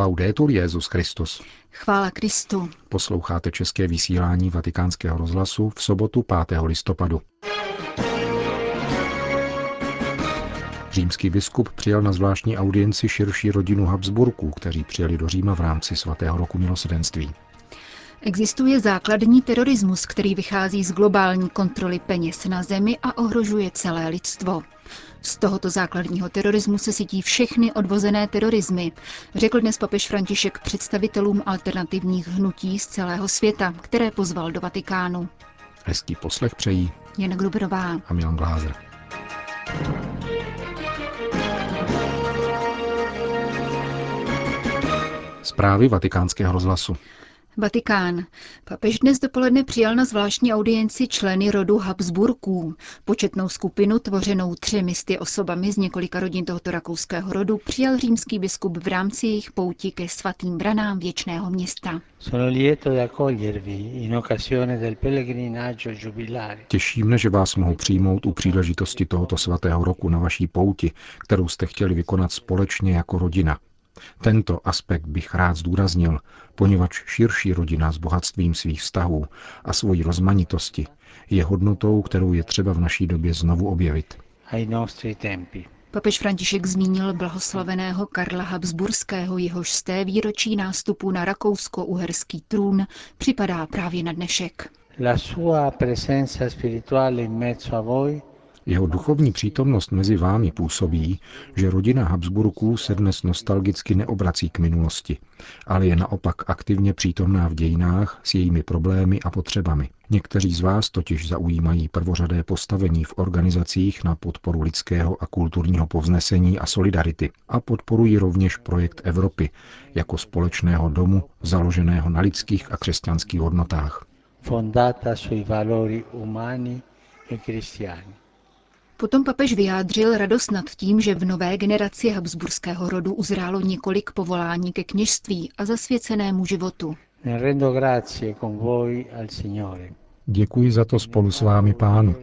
Laudetur Jesus Christus. Chvála Kristu. Posloucháte české vysílání Vatikánského rozhlasu v sobotu 5. listopadu. Římský biskup přijal na zvláštní audienci širší rodinu Habsburků, kteří přijeli do Říma v rámci svatého roku milosrdenství. Existuje základní terorismus, který vychází z globální kontroly peněz na zemi a ohrožuje celé lidstvo. Z tohoto základního terorismu se sytí všechny odvozené terorismy, řekl dnes papež František představitelům alternativních hnutí z celého světa, které pozval do Vatikánu. Hezký poslech přejí Jana Gruberová a Milan Glázer. Zprávy Vatikánského rozhlasu. Vatikán. Papež dnes dopoledne přijal na zvláštní audienci členy rodu Habsburků. Početnou skupinu, tvořenou 300 osobami z několika rodin tohoto rakouského rodu, přijal římský biskup v rámci jejich pouti ke svatým branám věčného města. Těší mne, že vás mohu přijmout u příležitosti tohoto svatého roku na vaší pouti, kterou jste chtěli vykonat společně jako rodina. Tento aspekt bych rád zdůraznil, poněvadž širší rodina s bohatstvím svých vztahů a svojí rozmanitosti je hodnotou, kterou je třeba v naší době znovu objevit. Papež František zmínil blahoslaveného Karla Habsburského, jehož z té výročí nástupu na rakousko-uherský trůn připadá právě na dnešek. La sua presenza spirituale in mezzo a voi. Jeho duchovní přítomnost mezi vámi působí, že rodina Habsburků se dnes nostalgicky neobrací k minulosti, ale je naopak aktivně přítomná v dějinách s jejími problémy a potřebami. Někteří z vás totiž zaujímají prvořadé postavení v organizacích na podporu lidského a kulturního povznesení a solidarity a podporují rovněž projekt Evropy jako společného domu založeného na lidských a křesťanských hodnotách. Fondata sui valori umani e cristiani. Potom papež vyjádřil radost nad tím, že v nové generaci habsburského rodu uzrálo několik povolání ke kněžství a zasvěcenému životu. Děkuji za to spolu s vámi, Pánu.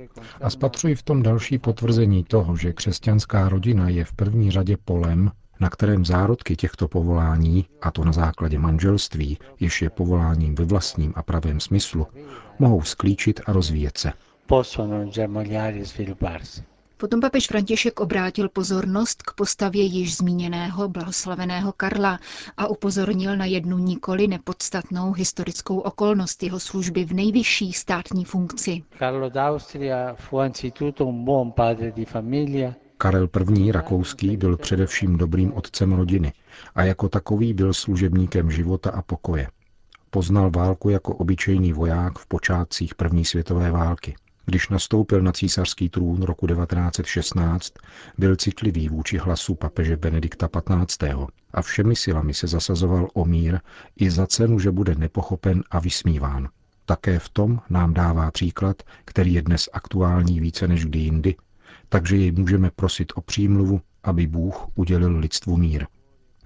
A spatřuji v tom další potvrzení toho, že křesťanská rodina je v první řadě polem, na kterém zárodky těchto povolání, a to na základě manželství, jež je povoláním ve vlastním a pravém smyslu, mohou sklíčit a rozvíjet se. Potom papež František obrátil pozornost k postavě již zmíněného blahoslaveného Karla a upozornil na jednu nikoli nepodstatnou historickou okolnost jeho služby v nejvyšší státní funkci. Karel I. Rakouský byl především dobrým otcem rodiny a jako takový byl služebníkem života a pokoje. Poznal válku jako obyčejný voják v počátcích první světové války. Když nastoupil na císařský trůn roku 1916, byl citlivý vůči hlasu papeže Benedikta XV. A všemi silami se zasazoval o mír i za cenu, že bude nepochopen a vysmíván. Také v tom nám dává příklad, který je dnes aktuální více než kdy jindy, takže jej můžeme prosit o přímluvu, aby Bůh udělil lidstvu mír.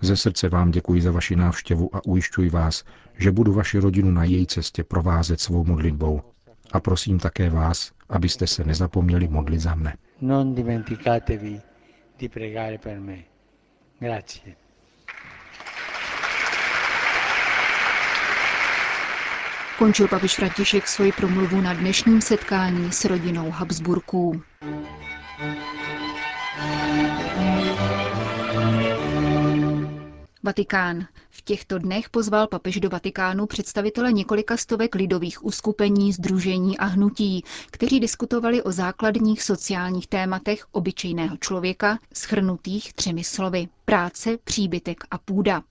Ze srdce vám děkuji za vaši návštěvu a ujišťuji vás, že budu vaši rodinu na její cestě provázet svou modlitbou. A prosím také vás, abyste se nezapomněli modlit za mne. Končil papež František svoji promluvu na dnešním setkání s rodinou Habsburků. Vatikán. V těchto dnech pozval papež do Vatikánu představitele několika stovek lidových uskupení, sdružení a hnutí, kteří diskutovali o základních sociálních tématech obyčejného člověka, shrnutých 3 slovy – práce, příbytek a půda.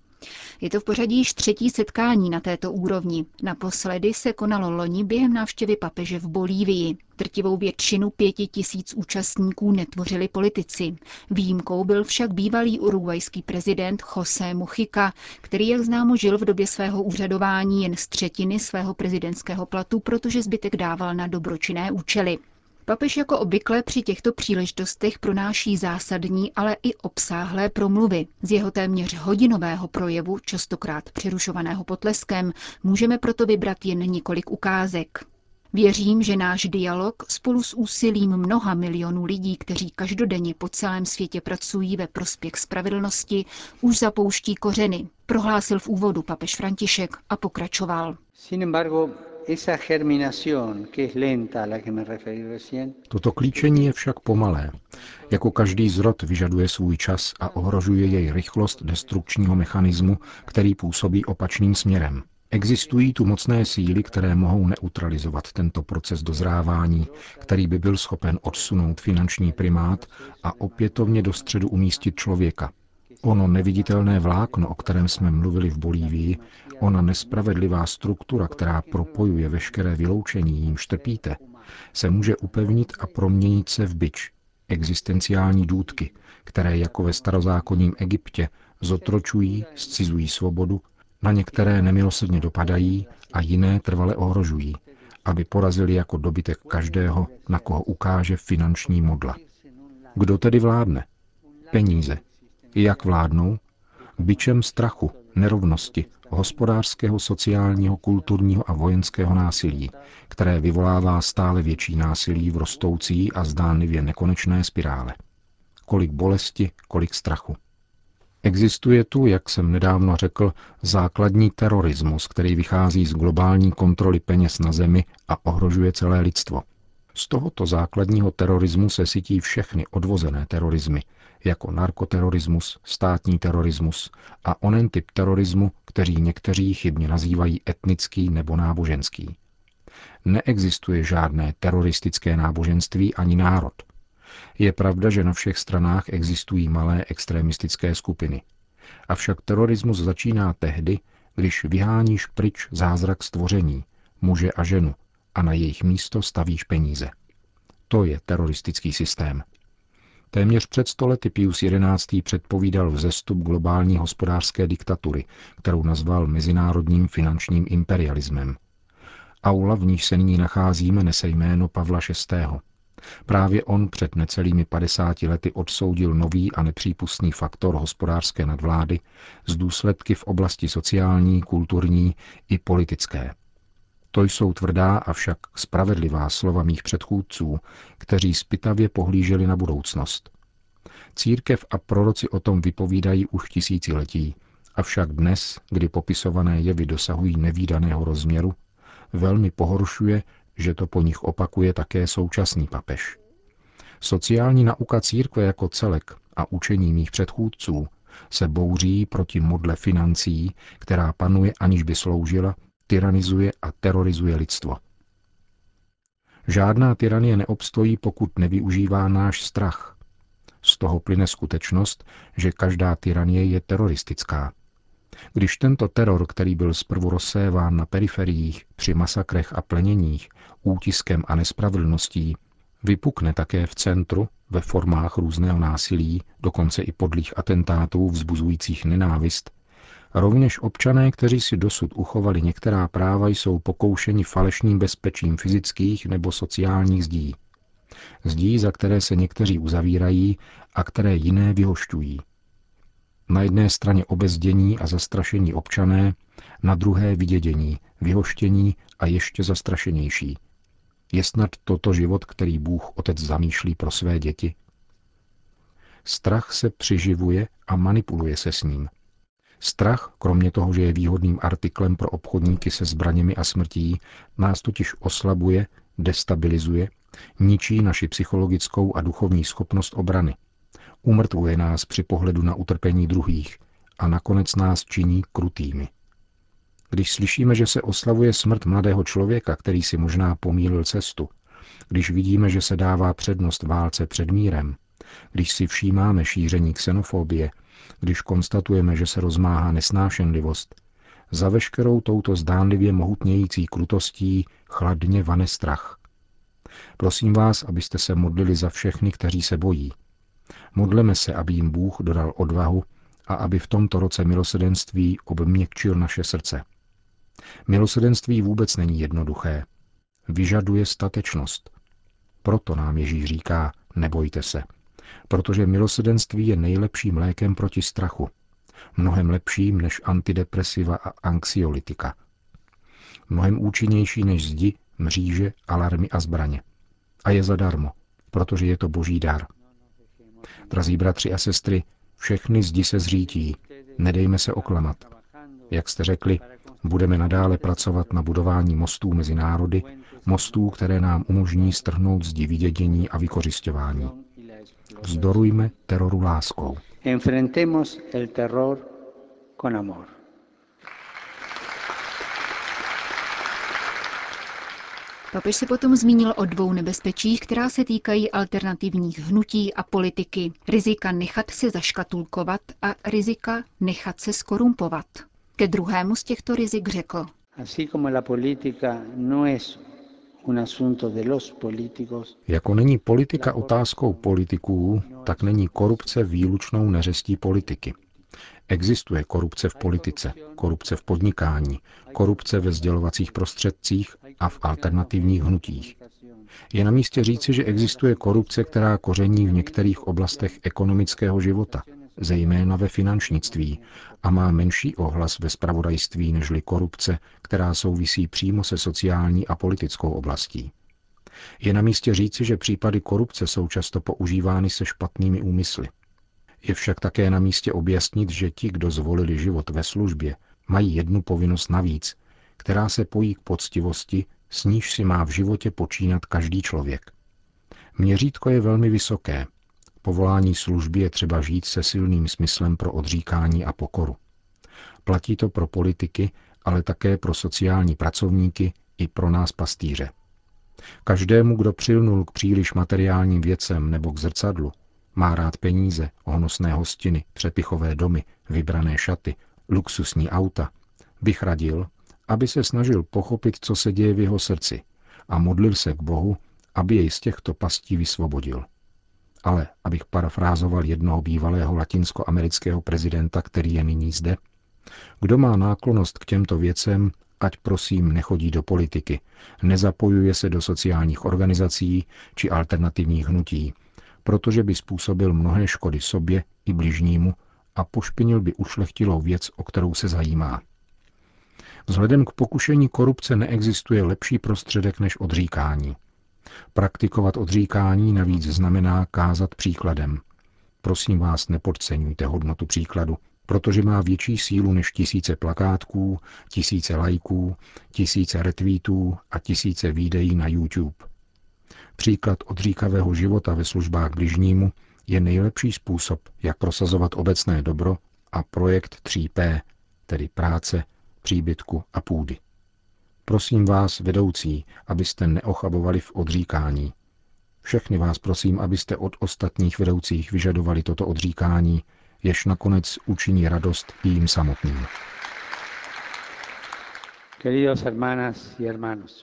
Je to v pořadí již 3. setkání na této úrovni. Naposledy se konalo loni během návštěvy papeže v Bolívii. Drtivou většinu 5 000 účastníků netvořili politici. Výjimkou byl však bývalý uruguajský prezident José Mujica, který, jak známo, žil v době svého úřadování jen z 1/3 svého prezidentského platu, protože zbytek dával na dobročinné účely. Papež jako obvykle při těchto příležitostech pronáší zásadní, ale i obsáhlé promluvy. Z jeho téměř hodinového projevu, častokrát přerušovaného potleskem, můžeme proto vybrat jen několik ukázek. Věřím, že náš dialog spolu s úsilím mnoha milionů lidí, kteří každodenně po celém světě pracují ve prospěch spravedlnosti, už zapouští kořeny, prohlásil v úvodu papež František a pokračoval. Toto klíčení je však pomalé. Jako každý zrod vyžaduje svůj čas a ohrožuje jej rychlost destrukčního mechanismu, který působí opačným směrem. Existují tu mocné síly, které mohou neutralizovat tento proces dozrávání, který by byl schopen odsunout finanční primát a opětovně do středu umístit člověka. Ono neviditelné vlákno, o kterém jsme mluvili v Bolívii, ona nespravedlivá struktura, která propojuje veškeré vyloučení, jimž trpíte, se může upevnit a proměnit se v bič, existenciální důtky, které jako ve starozákonním Egyptě zotročují, zcizují svobodu, na některé nemilosrdně dopadají a jiné trvale ohrožují, aby porazili jako dobytek každého, na koho ukáže finanční modla. Kdo tedy vládne? Peníze. Jak vládnou? Bičem strachu, nerovnosti, hospodářského, sociálního, kulturního a vojenského násilí, které vyvolává stále větší násilí v rostoucí a zdánlivě nekonečné spirále. Kolik bolesti, kolik strachu. Existuje tu, jak jsem nedávno řekl, základní terorismus, který vychází z globální kontroly peněz na zemi a ohrožuje celé lidstvo. Z tohoto základního terorismu se sytí všechny odvozené terorismy, jako narkoterorismus, státní terorismus a onen typ terorismu, který někteří chybně nazývají etnický nebo náboženský. Neexistuje žádné teroristické náboženství ani národ. Je pravda, že na všech stranách existují malé extremistické skupiny. Avšak terorismus začíná tehdy, když vyháníš pryč zázrak stvoření, muže a ženu, a na jejich místo stavíš peníze. To je teroristický systém. Téměř před 100 lety Pius XI. Předpovídal vzestup globální hospodářské diktatury, kterou nazval mezinárodním finančním imperialismem. Aula, v níž se nyní nacházíme, nese jméno Pavla VI. Právě on před necelými 50 lety odsoudil nový a nepřípustný faktor hospodářské nadvlády z důsledky v oblasti sociální, kulturní i politické. To jsou tvrdá, avšak spravedlivá slova mých předchůdců, kteří zpytavě pohlíželi na budoucnost. Církev a proroci o tom vypovídají už tisíciletí, avšak dnes, kdy popisované jevy dosahují nevídaného rozměru, velmi pohoršuje, že to po nich opakuje také současný papež. Sociální nauka církve jako celek a učení mých předchůdců se bouří proti modle financí, která panuje, aniž by sloužila, tyranizuje a terorizuje lidstvo. Žádná tyranie neobstojí, pokud nevyužívá náš strach. Z toho plyne skutečnost, že každá tyranie je teroristická. Když tento teror, který byl zprvu rozséván na periferiích, při masakrech a pleněních, útiskem a nespravedlností, vypukne také v centru, ve formách různého násilí, dokonce i podlých atentátů vzbuzujících nenávist, rovněž občané, kteří si dosud uchovali některá práva, jsou pokoušeni falešným bezpečím fyzických nebo sociálních zdí. Zdí, za které se někteří uzavírají a které jiné vyhošťují. Na jedné straně obezdění a zastrašení občané, na druhé vydědění, vyhoštění a ještě zastrašenější. Je snad toto život, který Bůh Otec zamýšlí pro své děti? Strach se přiživuje a manipuluje se s ním. Strach, kromě toho, že je výhodným artiklem pro obchodníky se zbraněmi a smrtí, nás totiž oslabuje, destabilizuje, ničí naši psychologickou a duchovní schopnost obrany. Umrtvuje nás při pohledu na utrpení druhých a nakonec nás činí krutými. Když slyšíme, že se oslavuje smrt mladého člověka, který si možná pomýlil cestu, když vidíme, že se dává přednost válce před mírem, když si všímáme šíření xenofobie, když konstatujeme, že se rozmáhá nesnášenlivost, za veškerou touto zdánlivě mohutnějící krutostí chladně vane strach. Prosím vás, abyste se modlili za všechny, kteří se bojí. Modleme se, aby jim Bůh dodal odvahu a aby v tomto roce milosrdenství obměkčil naše srdce. Milosrdenství vůbec není jednoduché. Vyžaduje statečnost. Proto nám Ježíš říká, nebojte se. Protože milosrdenství je nejlepším lékem proti strachu. Mnohem lepším než antidepresiva a anxiolytika. Mnohem účinnější než zdi, mříže, alarmy a zbraně. A je zadarmo, protože je to boží dar. Drazí bratři a sestry, všechny zdi se zřítí, nedejme se oklamat. Jak jste řekli, budeme nadále pracovat na budování mostů mezi národy, mostů, které nám umožní strhnout zdi vydědění a vykořisťování. Vzdorujme teroru láskou. Enfrentemos el terror con amor. Papež se potom zmínil o 2 nebezpečích, která se týkají alternativních hnutí a politiky. Rizika nechat se zaškatulkovat a rizika nechat se skorumpovat. Ke druhému z těchto rizik řekl. Jako není politika otázkou politiků, tak není korupce výlučnou neřestí politiky. Existuje korupce v politice, korupce v podnikání, korupce ve sdělovacích prostředcích a v alternativních hnutích. Je na místě říci, že existuje korupce, která koření v některých oblastech ekonomického života, zejména ve finančnictví, a má menší ohlas ve zpravodajství nežli korupce, která souvisí přímo se sociální a politickou oblastí. Je na místě říci, že případy korupce jsou často používány se špatnými úmysly. Je však také na místě objasnit, že ti, kdo zvolili život ve službě, mají jednu povinnost navíc, která se pojí k poctivosti, s níž si má v životě počínat každý člověk. Měřítko je velmi vysoké. Povolání služby je třeba žít se silným smyslem pro odříkání a pokoru. Platí to pro politiky, ale také pro sociální pracovníky i pro nás pastýře. Každému, kdo přilnul k příliš materiálním věcem nebo k zrcadlu, má rád peníze, honosné hostiny, přepichové domy, vybrané šaty, luxusní auta, bych radil, aby se snažil pochopit, co se děje v jeho srdci, a modlil se k Bohu, aby jej z těchto pastí vysvobodil. Ale, abych parafrázoval jednoho bývalého latinskoamerického prezidenta, který je nyní zde, kdo má náklonost k těmto věcem, ať prosím nechodí do politiky, nezapojuje se do sociálních organizací či alternativních hnutí, protože by způsobil mnohé škody sobě i bližnímu a pošpinil by ušlechtilou věc, o kterou se zajímá. Vzhledem k pokušení korupce neexistuje lepší prostředek než odříkání. Praktikovat odříkání navíc znamená kázat příkladem. Prosím vás, nepodceňujte hodnotu příkladu, protože má větší sílu než 1000 plakátků, 1000 lajků, 1000 retweetů a 1000 videí na YouTube. Příklad odříkavého života ve službách bližnímu je nejlepší způsob, jak prosazovat obecné dobro a projekt 3P, tedy práce, příbytku a půdy. Prosím vás, vedoucí, abyste neochabovali v odříkání. Všechny vás prosím, abyste od ostatních vedoucích vyžadovali toto odříkání, jež nakonec učiní radost jim samotným.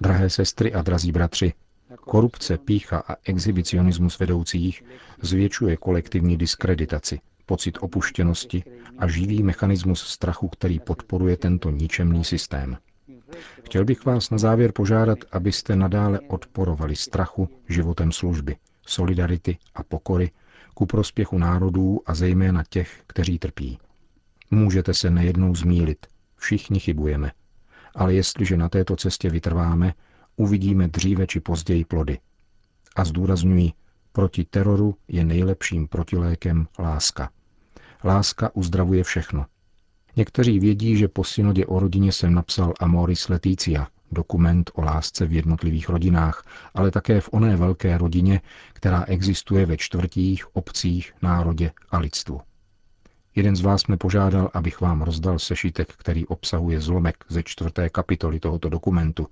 Drahé sestry a drazí bratři, korupce, pýcha a exhibicionismus vedoucích zvětšuje kolektivní diskreditaci, pocit opuštěnosti a živý mechanismus strachu, který podporuje tento ničemný systém. Chtěl bych vás na závěr požádat, abyste nadále odporovali strachu životem služby, solidarity a pokory ku prospěchu národů a zejména těch, kteří trpí. Můžete se nejednou zmýlit, všichni chybujeme, ale jestliže na této cestě vytrváme, uvidíme dříve či později plody. A zdůrazňuji, proti teroru je nejlepším protilékem láska. Láska uzdravuje všechno. Někteří vědí, že po synodě o rodině jsem napsal Amoris Laetitia, dokument o lásce v jednotlivých rodinách, ale také v oné velké rodině, která existuje ve čtvrtích, obcích, národě a lidstvu. Jeden z vás mě požádal, abych vám rozdal sešitek, který obsahuje zlomek ze 4. kapitoly tohoto dokumentu.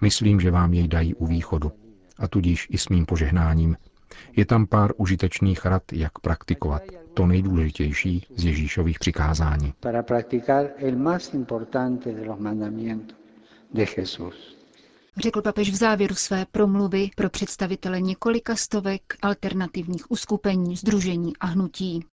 Myslím, že vám jej dají u východu, a tudíž i s mým požehnáním. Je tam pár užitečných rad, jak praktikovat to nejdůležitější z Ježíšových přikázání. Řekl papež v závěru své promluvy pro představitele několika stovek alternativních uskupení, sdružení a hnutí.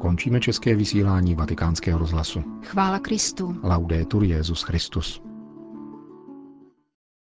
Končíme české vysílání Vatikánského rozhlasu. Chvála Kristu. Laudetur Jesus Christus.